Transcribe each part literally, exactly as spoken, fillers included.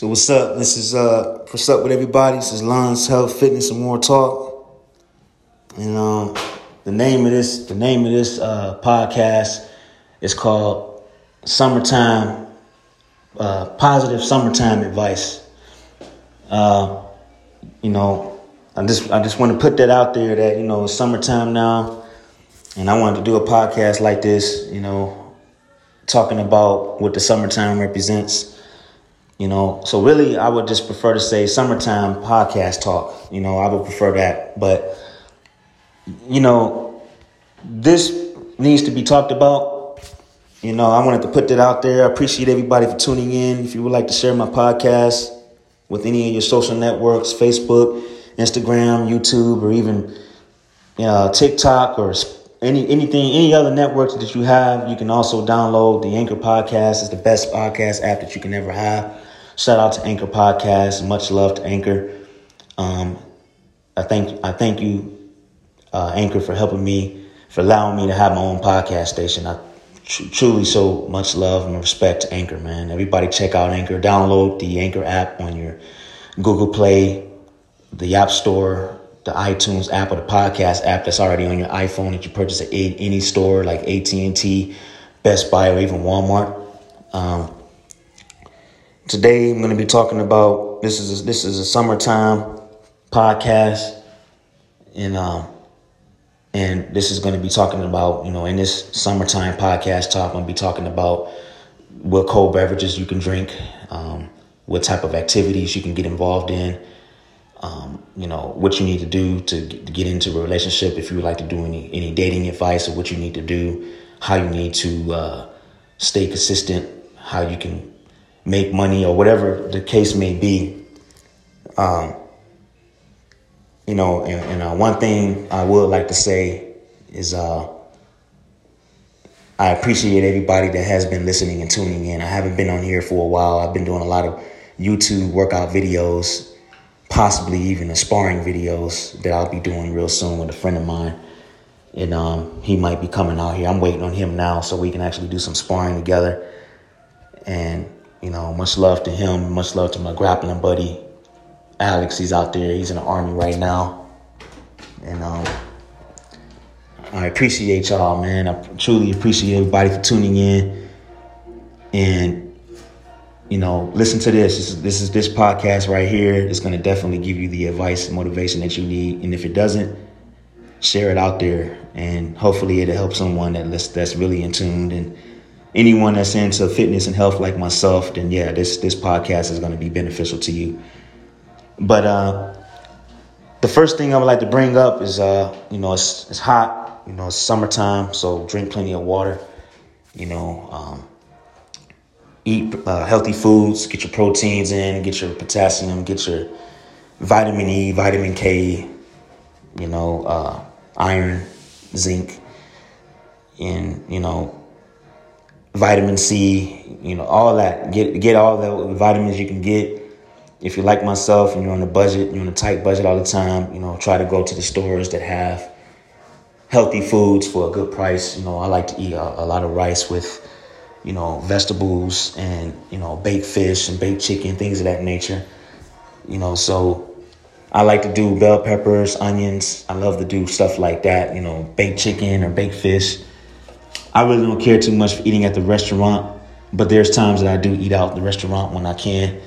So what's up? This is uh, what's up with everybody? This is Lon's Health, Fitness, and More Talk. And um, the name of this, the name of this uh, podcast is called "Summertime uh, Positive Summertime Advice." Uh, you know, I just I just want to put that out there that you know it's summertime now, and I wanted to do a podcast like this. You know, talking about what the summertime represents. You know, so really, I would just prefer to say summertime podcast talk. You know, I would prefer that. But, you know, this needs to be talked about. You know, I wanted to put that out there. I appreciate everybody for tuning in. If you would like to share my podcast with any of your social networks, Facebook, Instagram, YouTube, or even you know, TikTok or any anything, any other networks that you have, you can also download the Anchor Podcast. It's the best podcast app that you can ever have. Shout out to Anchor Podcast. Much love to Anchor. Um, I thank I thank you, uh, Anchor, for helping me, for allowing me to have my own podcast station. I tr- truly so much love and respect to Anchor, man. Everybody check out Anchor. Download the Anchor app on your Google Play, the App Store, the iTunes app, or the podcast app that's already on your iPhone that you purchase at any store like A T and T, Best Buy, or even Walmart. Um, Today I'm going to be talking about this is a, this is a summertime podcast, and um and this is going to be talking about you know in this summertime podcast talk I'm going to be talking about what cold beverages you can drink, um, what type of activities you can get involved in, um, you know what you need to do to get into a relationship if you would like to do any any dating advice or what you need to do, how you need to uh, stay consistent, how you can make money or whatever the case may be. Um, you know, and, and uh, one thing I would like to say is uh, I appreciate everybody that has been listening and tuning in. I haven't been on here for a while. I've been doing a lot of YouTube workout videos, possibly even sparring videos that I'll be doing real soon with a friend of mine. And um, he might be coming out here. I'm waiting on him now so we can actually do some sparring together. And you know, much love to him. Much love to my grappling buddy, Alex. He's out there. He's in the Army right now. And um, I appreciate y'all, man. I truly appreciate everybody for tuning in. And, you know, listen to this. This is this, is, this podcast right here. It's going to definitely give you the advice and motivation that you need. And if it doesn't, share it out there. And hopefully it'll help someone that that's really in tune and anyone that's into fitness and health like myself, then yeah, this this podcast is going to be beneficial to you. But uh, the first thing I would like to bring up is, uh, you know, it's it's hot, you know, it's summertime, so drink plenty of water, you know, um, eat uh, healthy foods, get your proteins in, get your potassium, get your vitamin E, vitamin K, you know, uh, iron, zinc, and, you know, vitamin C, you know, all that. Get get all the vitamins you can get. If you're like myself and you're on a budget, you're on a tight budget all the time, you know, try to go to the stores that have healthy foods for a good price. You know, I like to eat a, a lot of rice with, you know, vegetables and, you know, baked fish and baked chicken, things of that nature. You know, so I like to do bell peppers, onions. I love to do stuff like that, you know, baked chicken or baked fish. I really don't care too much for eating at the restaurant, but there's times that I do eat out the restaurant when I can,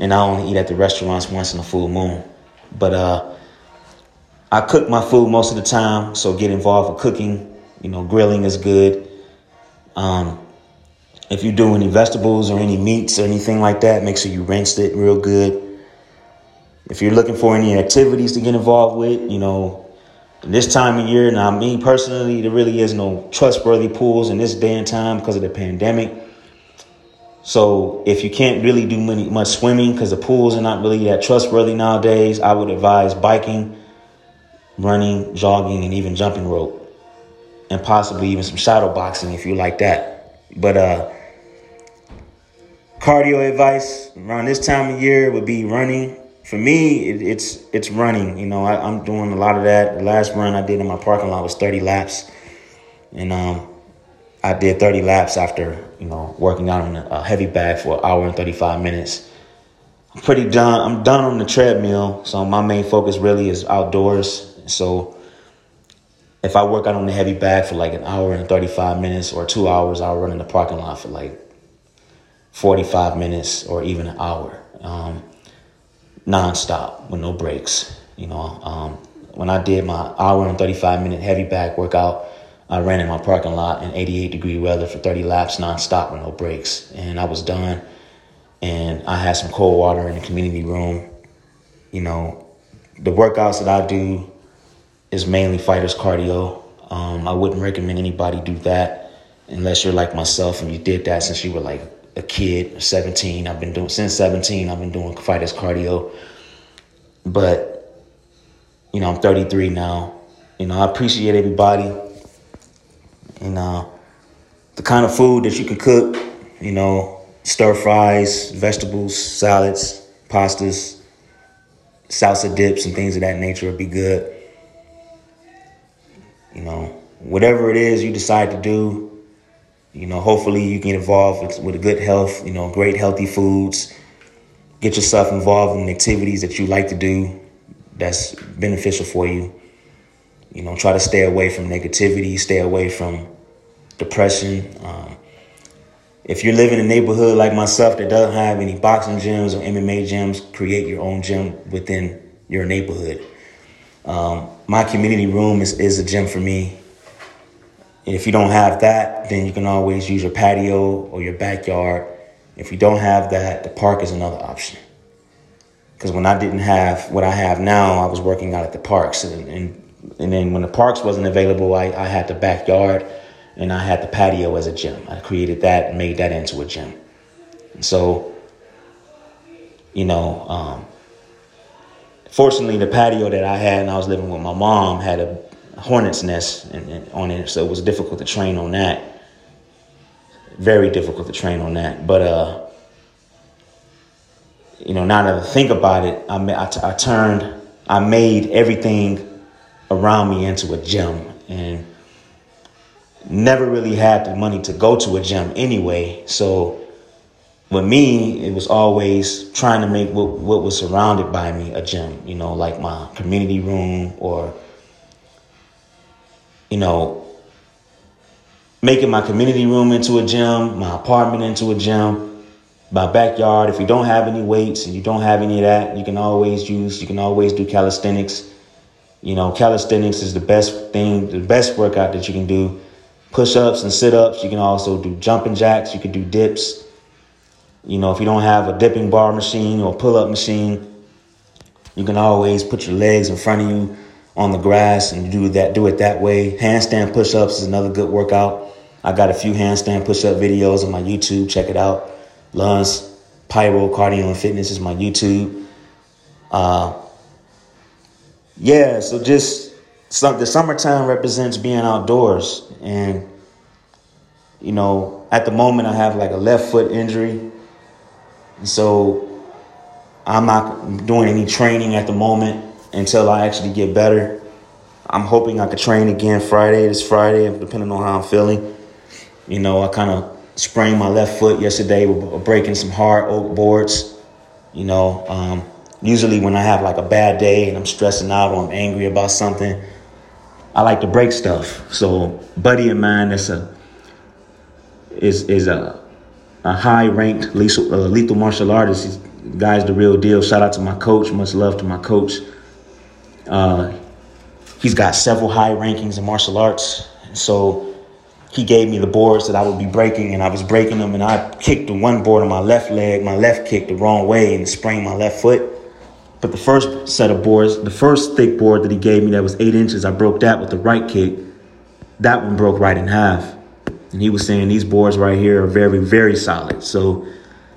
and I only eat at the restaurants once in a full moon. But uh, I cook my food most of the time, so get involved with cooking. You know, grilling is good. Um, if you do any vegetables or any meats or anything like that, make sure you rinse it real good. If you're looking for any activities to get involved with, you know, this time of year, now me personally, there really is no trustworthy pools in this day and time because of the pandemic. So if you can't really do many, much swimming because the pools are not really that trustworthy nowadays, I would advise biking, running, jogging, and even jumping rope. And possibly even some shadow boxing if you like that. But uh, cardio advice around this time of year would be running. For me, it, it's it's running. You know, I, I'm doing a lot of that. The last run I did in my parking lot was thirty laps. And um, I did thirty laps after, you know, working out on a heavy bag for an hour and thirty-five minutes. pretty done. I'm done on the treadmill. So my main focus really is outdoors. So if I work out on the heavy bag for like an hour and thirty-five minutes or two hours, I'll run in the parking lot for like forty-five minutes or even an hour, um, nonstop with no breaks. You know, um, when I did my hour and thirty-five minute heavy bag workout, I ran in my parking lot in eighty-eight degree weather for thirty laps nonstop with no breaks. And I was done. And I had some cold water in the community room. You know, the workouts that I do is mainly fighter's cardio. Um, I wouldn't recommend anybody do that unless you're like myself and you did that since you were like a kid, seventeen. I've been doing since seventeen. I've been doing fighter's cardio, but you know I'm thirty-three now. You know I appreciate everybody, and uh, the kind of food that you can cook. You know, stir fries, vegetables, salads, pastas, salsa dips, and things of that nature would be good. You know, whatever it is you decide to do, you know, hopefully you can get involved with, with a good health, you know, great healthy foods. Get yourself involved in activities that you like to do that's beneficial for you. You know, try to stay away from negativity, stay away from depression. Um, if you're living in a neighborhood like myself that doesn't have any boxing gyms or M M A gyms, create your own gym within your neighborhood. Um, my community room is, is a gym for me. If you don't have that, then you can always use your patio or your backyard. If you don't have that, the park is another option. Because when I didn't have what I have now, I was working out at the parks. And and, and then when the parks wasn't available, I, I had the backyard and I had the patio as a gym. I created that and made that into a gym. And so, you know, um, fortunately, the patio that I had and I was living with my mom had a hornet's nest in, in, on it, so it was difficult to train on that. Very difficult to train on that. But, uh, you know, now that I think about it, I, I, I turned, I made everything around me into a gym and never really had the money to go to a gym anyway, so with me, it was always trying to make what, what was surrounded by me a gym, you know, like my community room or, you know, making my community room into a gym, my apartment into a gym, my backyard. If you don't have any weights and you don't have any of that, you can always use, you can always do calisthenics. You know, calisthenics is the best thing, the best workout that you can do. Push-ups and sit-ups. You can also do jumping jacks. You can do dips. You know, if you don't have a dipping bar machine or a pull-up machine, you can always put your legs in front of you on the grass and do that. Do it that way. Handstand push-ups is another good workout. I got a few handstand push-up videos on my YouTube. Check it out. Lun's Pyro Cardio and Fitness is my YouTube. Uh, yeah, so just some, the summertime represents being outdoors. And, you know, at the moment I have like a left foot injury. So I'm not doing any training at the moment until I actually get better. I'm hoping I could train again Friday, this Friday, depending on how I'm feeling. You know, I kind of sprained my left foot yesterday with breaking some hard oak boards. You know, um, usually when I have like a bad day and I'm stressing out or I'm angry about something, I like to break stuff. So buddy of mine that's a, is is a... a high-ranked lethal, uh, lethal martial artist. He's, the guy's the real deal. Shout out to my coach. Much love to my coach. Uh, he's got several high rankings in martial arts. So he gave me the boards that I would be breaking, and I was breaking them, and I kicked the one board on my left leg, my left kick the wrong way, and sprained my left foot. But the first set of boards, the first thick board that he gave me that was eight inches, I broke that with the right kick. That one broke right in half. And he was saying these boards right here are very, very solid. So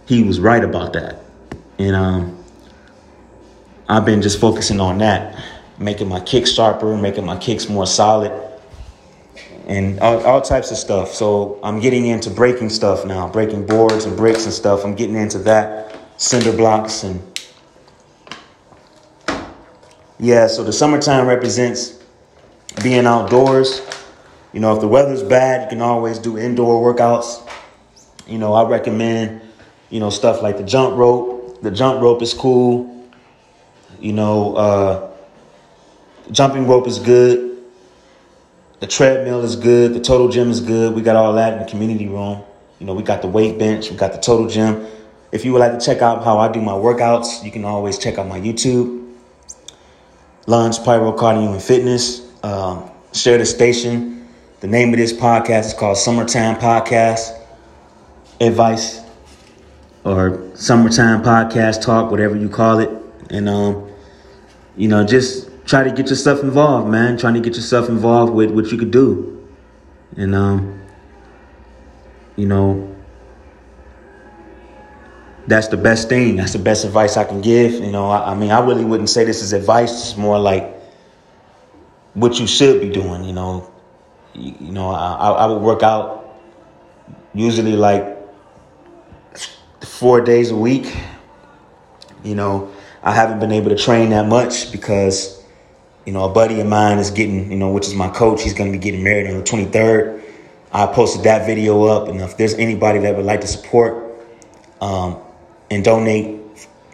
he was right about that. And um, I've been just focusing on that, making my kicks sharper, making my kicks more solid, and all, all types of stuff. So I'm getting into breaking stuff now, breaking boards and bricks and stuff. I'm getting into that, cinder blocks. And yeah, so the summertime represents being outdoors. You know, if the weather's bad, you can always do indoor workouts. You know, I recommend, you know, stuff like the jump rope, The jump rope is cool. You know, uh, jumping rope is good. The treadmill is good. The total gym is good. We got all that in the community room. You know, we got the weight bench. We got the total gym. If you would like to check out how I do my workouts, you can always check out my YouTube, Lun's Pyro Cardio and Fitness. Um, share the station. The name of this podcast is called Summertime Podcast Advice or Summertime Podcast Talk, whatever you call it. And, um, you know, just try to get yourself involved, man. Trying to get yourself involved with what you could do. And, um, you know, that's the best thing. That's the best advice I can give. You know, I, I mean, I really wouldn't say this is advice. It's more like what you should be doing. You know, you, you know, I, I, I would work out usually like four days a week. You know, I haven't been able to train that much because, you know, a buddy of mine is getting, you know, which is my coach. He's going to be getting married on the twenty-third. I posted that video up, and if there's anybody that would like to support um, and donate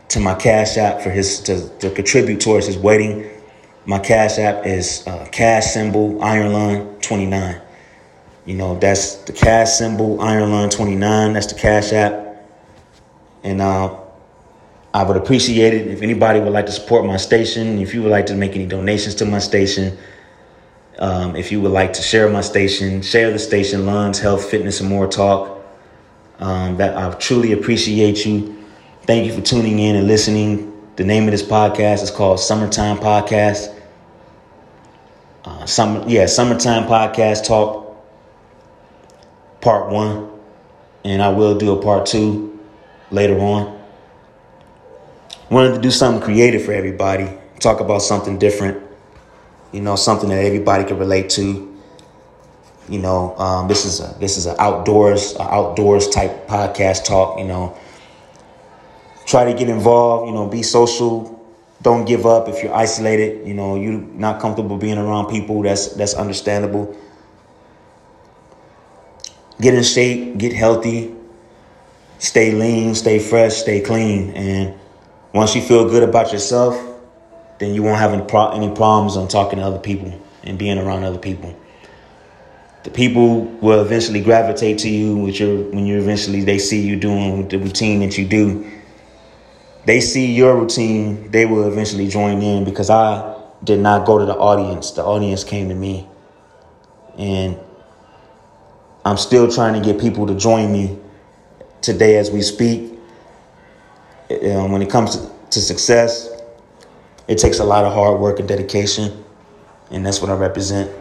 to my Cash App for his to, to contribute towards his wedding, my Cash App is uh, cash symbol Iron Lung twenty-nine. You know, that's the cash symbol Iron Lung twenty-nine. That's the Cash App, and uh, I would appreciate it if anybody would like to support my station. If you would like to make any donations to my station. Um, if you would like to share my station, share the station, Lon's Health, Fitness, and More Talk. Um, that I truly appreciate you. Thank you for tuning in and listening. The name of this podcast is called Summertime Podcast. Uh, summer, yeah, Summertime Podcast Talk, Part One, and I will do a Part Two later on. Wanted to do something creative for everybody. Talk about something different. You know, something that everybody can relate to. You know, um, this is a this is an outdoors a outdoors type podcast talk. You know, try to get involved. You know, be social. Don't give up if you're isolated. You know, you're not comfortable being around people. That's that's understandable. Get in shape. Get healthy. Stay lean. Stay fresh. Stay clean. And once you feel good about yourself, then you won't have any problems on talking to other people and being around other people. The people will eventually gravitate to you with your, when you eventually they see you doing the routine that you do. They see your routine, they will eventually join in because I did not go to the audience. The audience came to me. And I'm still trying to get people to join me today as we speak. And when it comes to, to success, it takes a lot of hard work and dedication, and that's what I represent.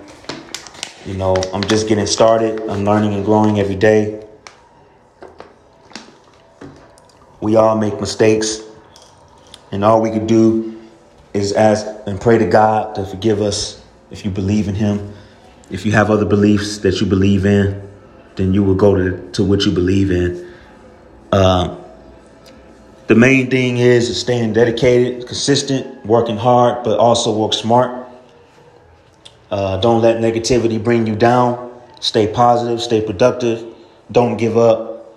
You know, I'm just getting started. I'm learning and growing every day. We all make mistakes, and all we can do is ask and pray to God to forgive us if you believe in Him. If you have other beliefs that you believe in, then you will go to, to what you believe in. Uh, The main thing is staying dedicated, consistent, working hard, but also work smart. Uh, don't let negativity bring you down. Stay positive. Stay productive. Don't give up.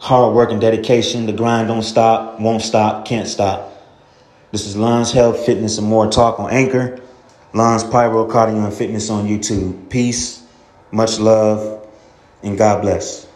Hard work and dedication. The grind don't stop, won't stop, can't stop. This is Lon's Health, Fitness, and More Talk on Anchor. Lon's Pyro Cardio and Fitness on YouTube. Peace, much love, and God bless.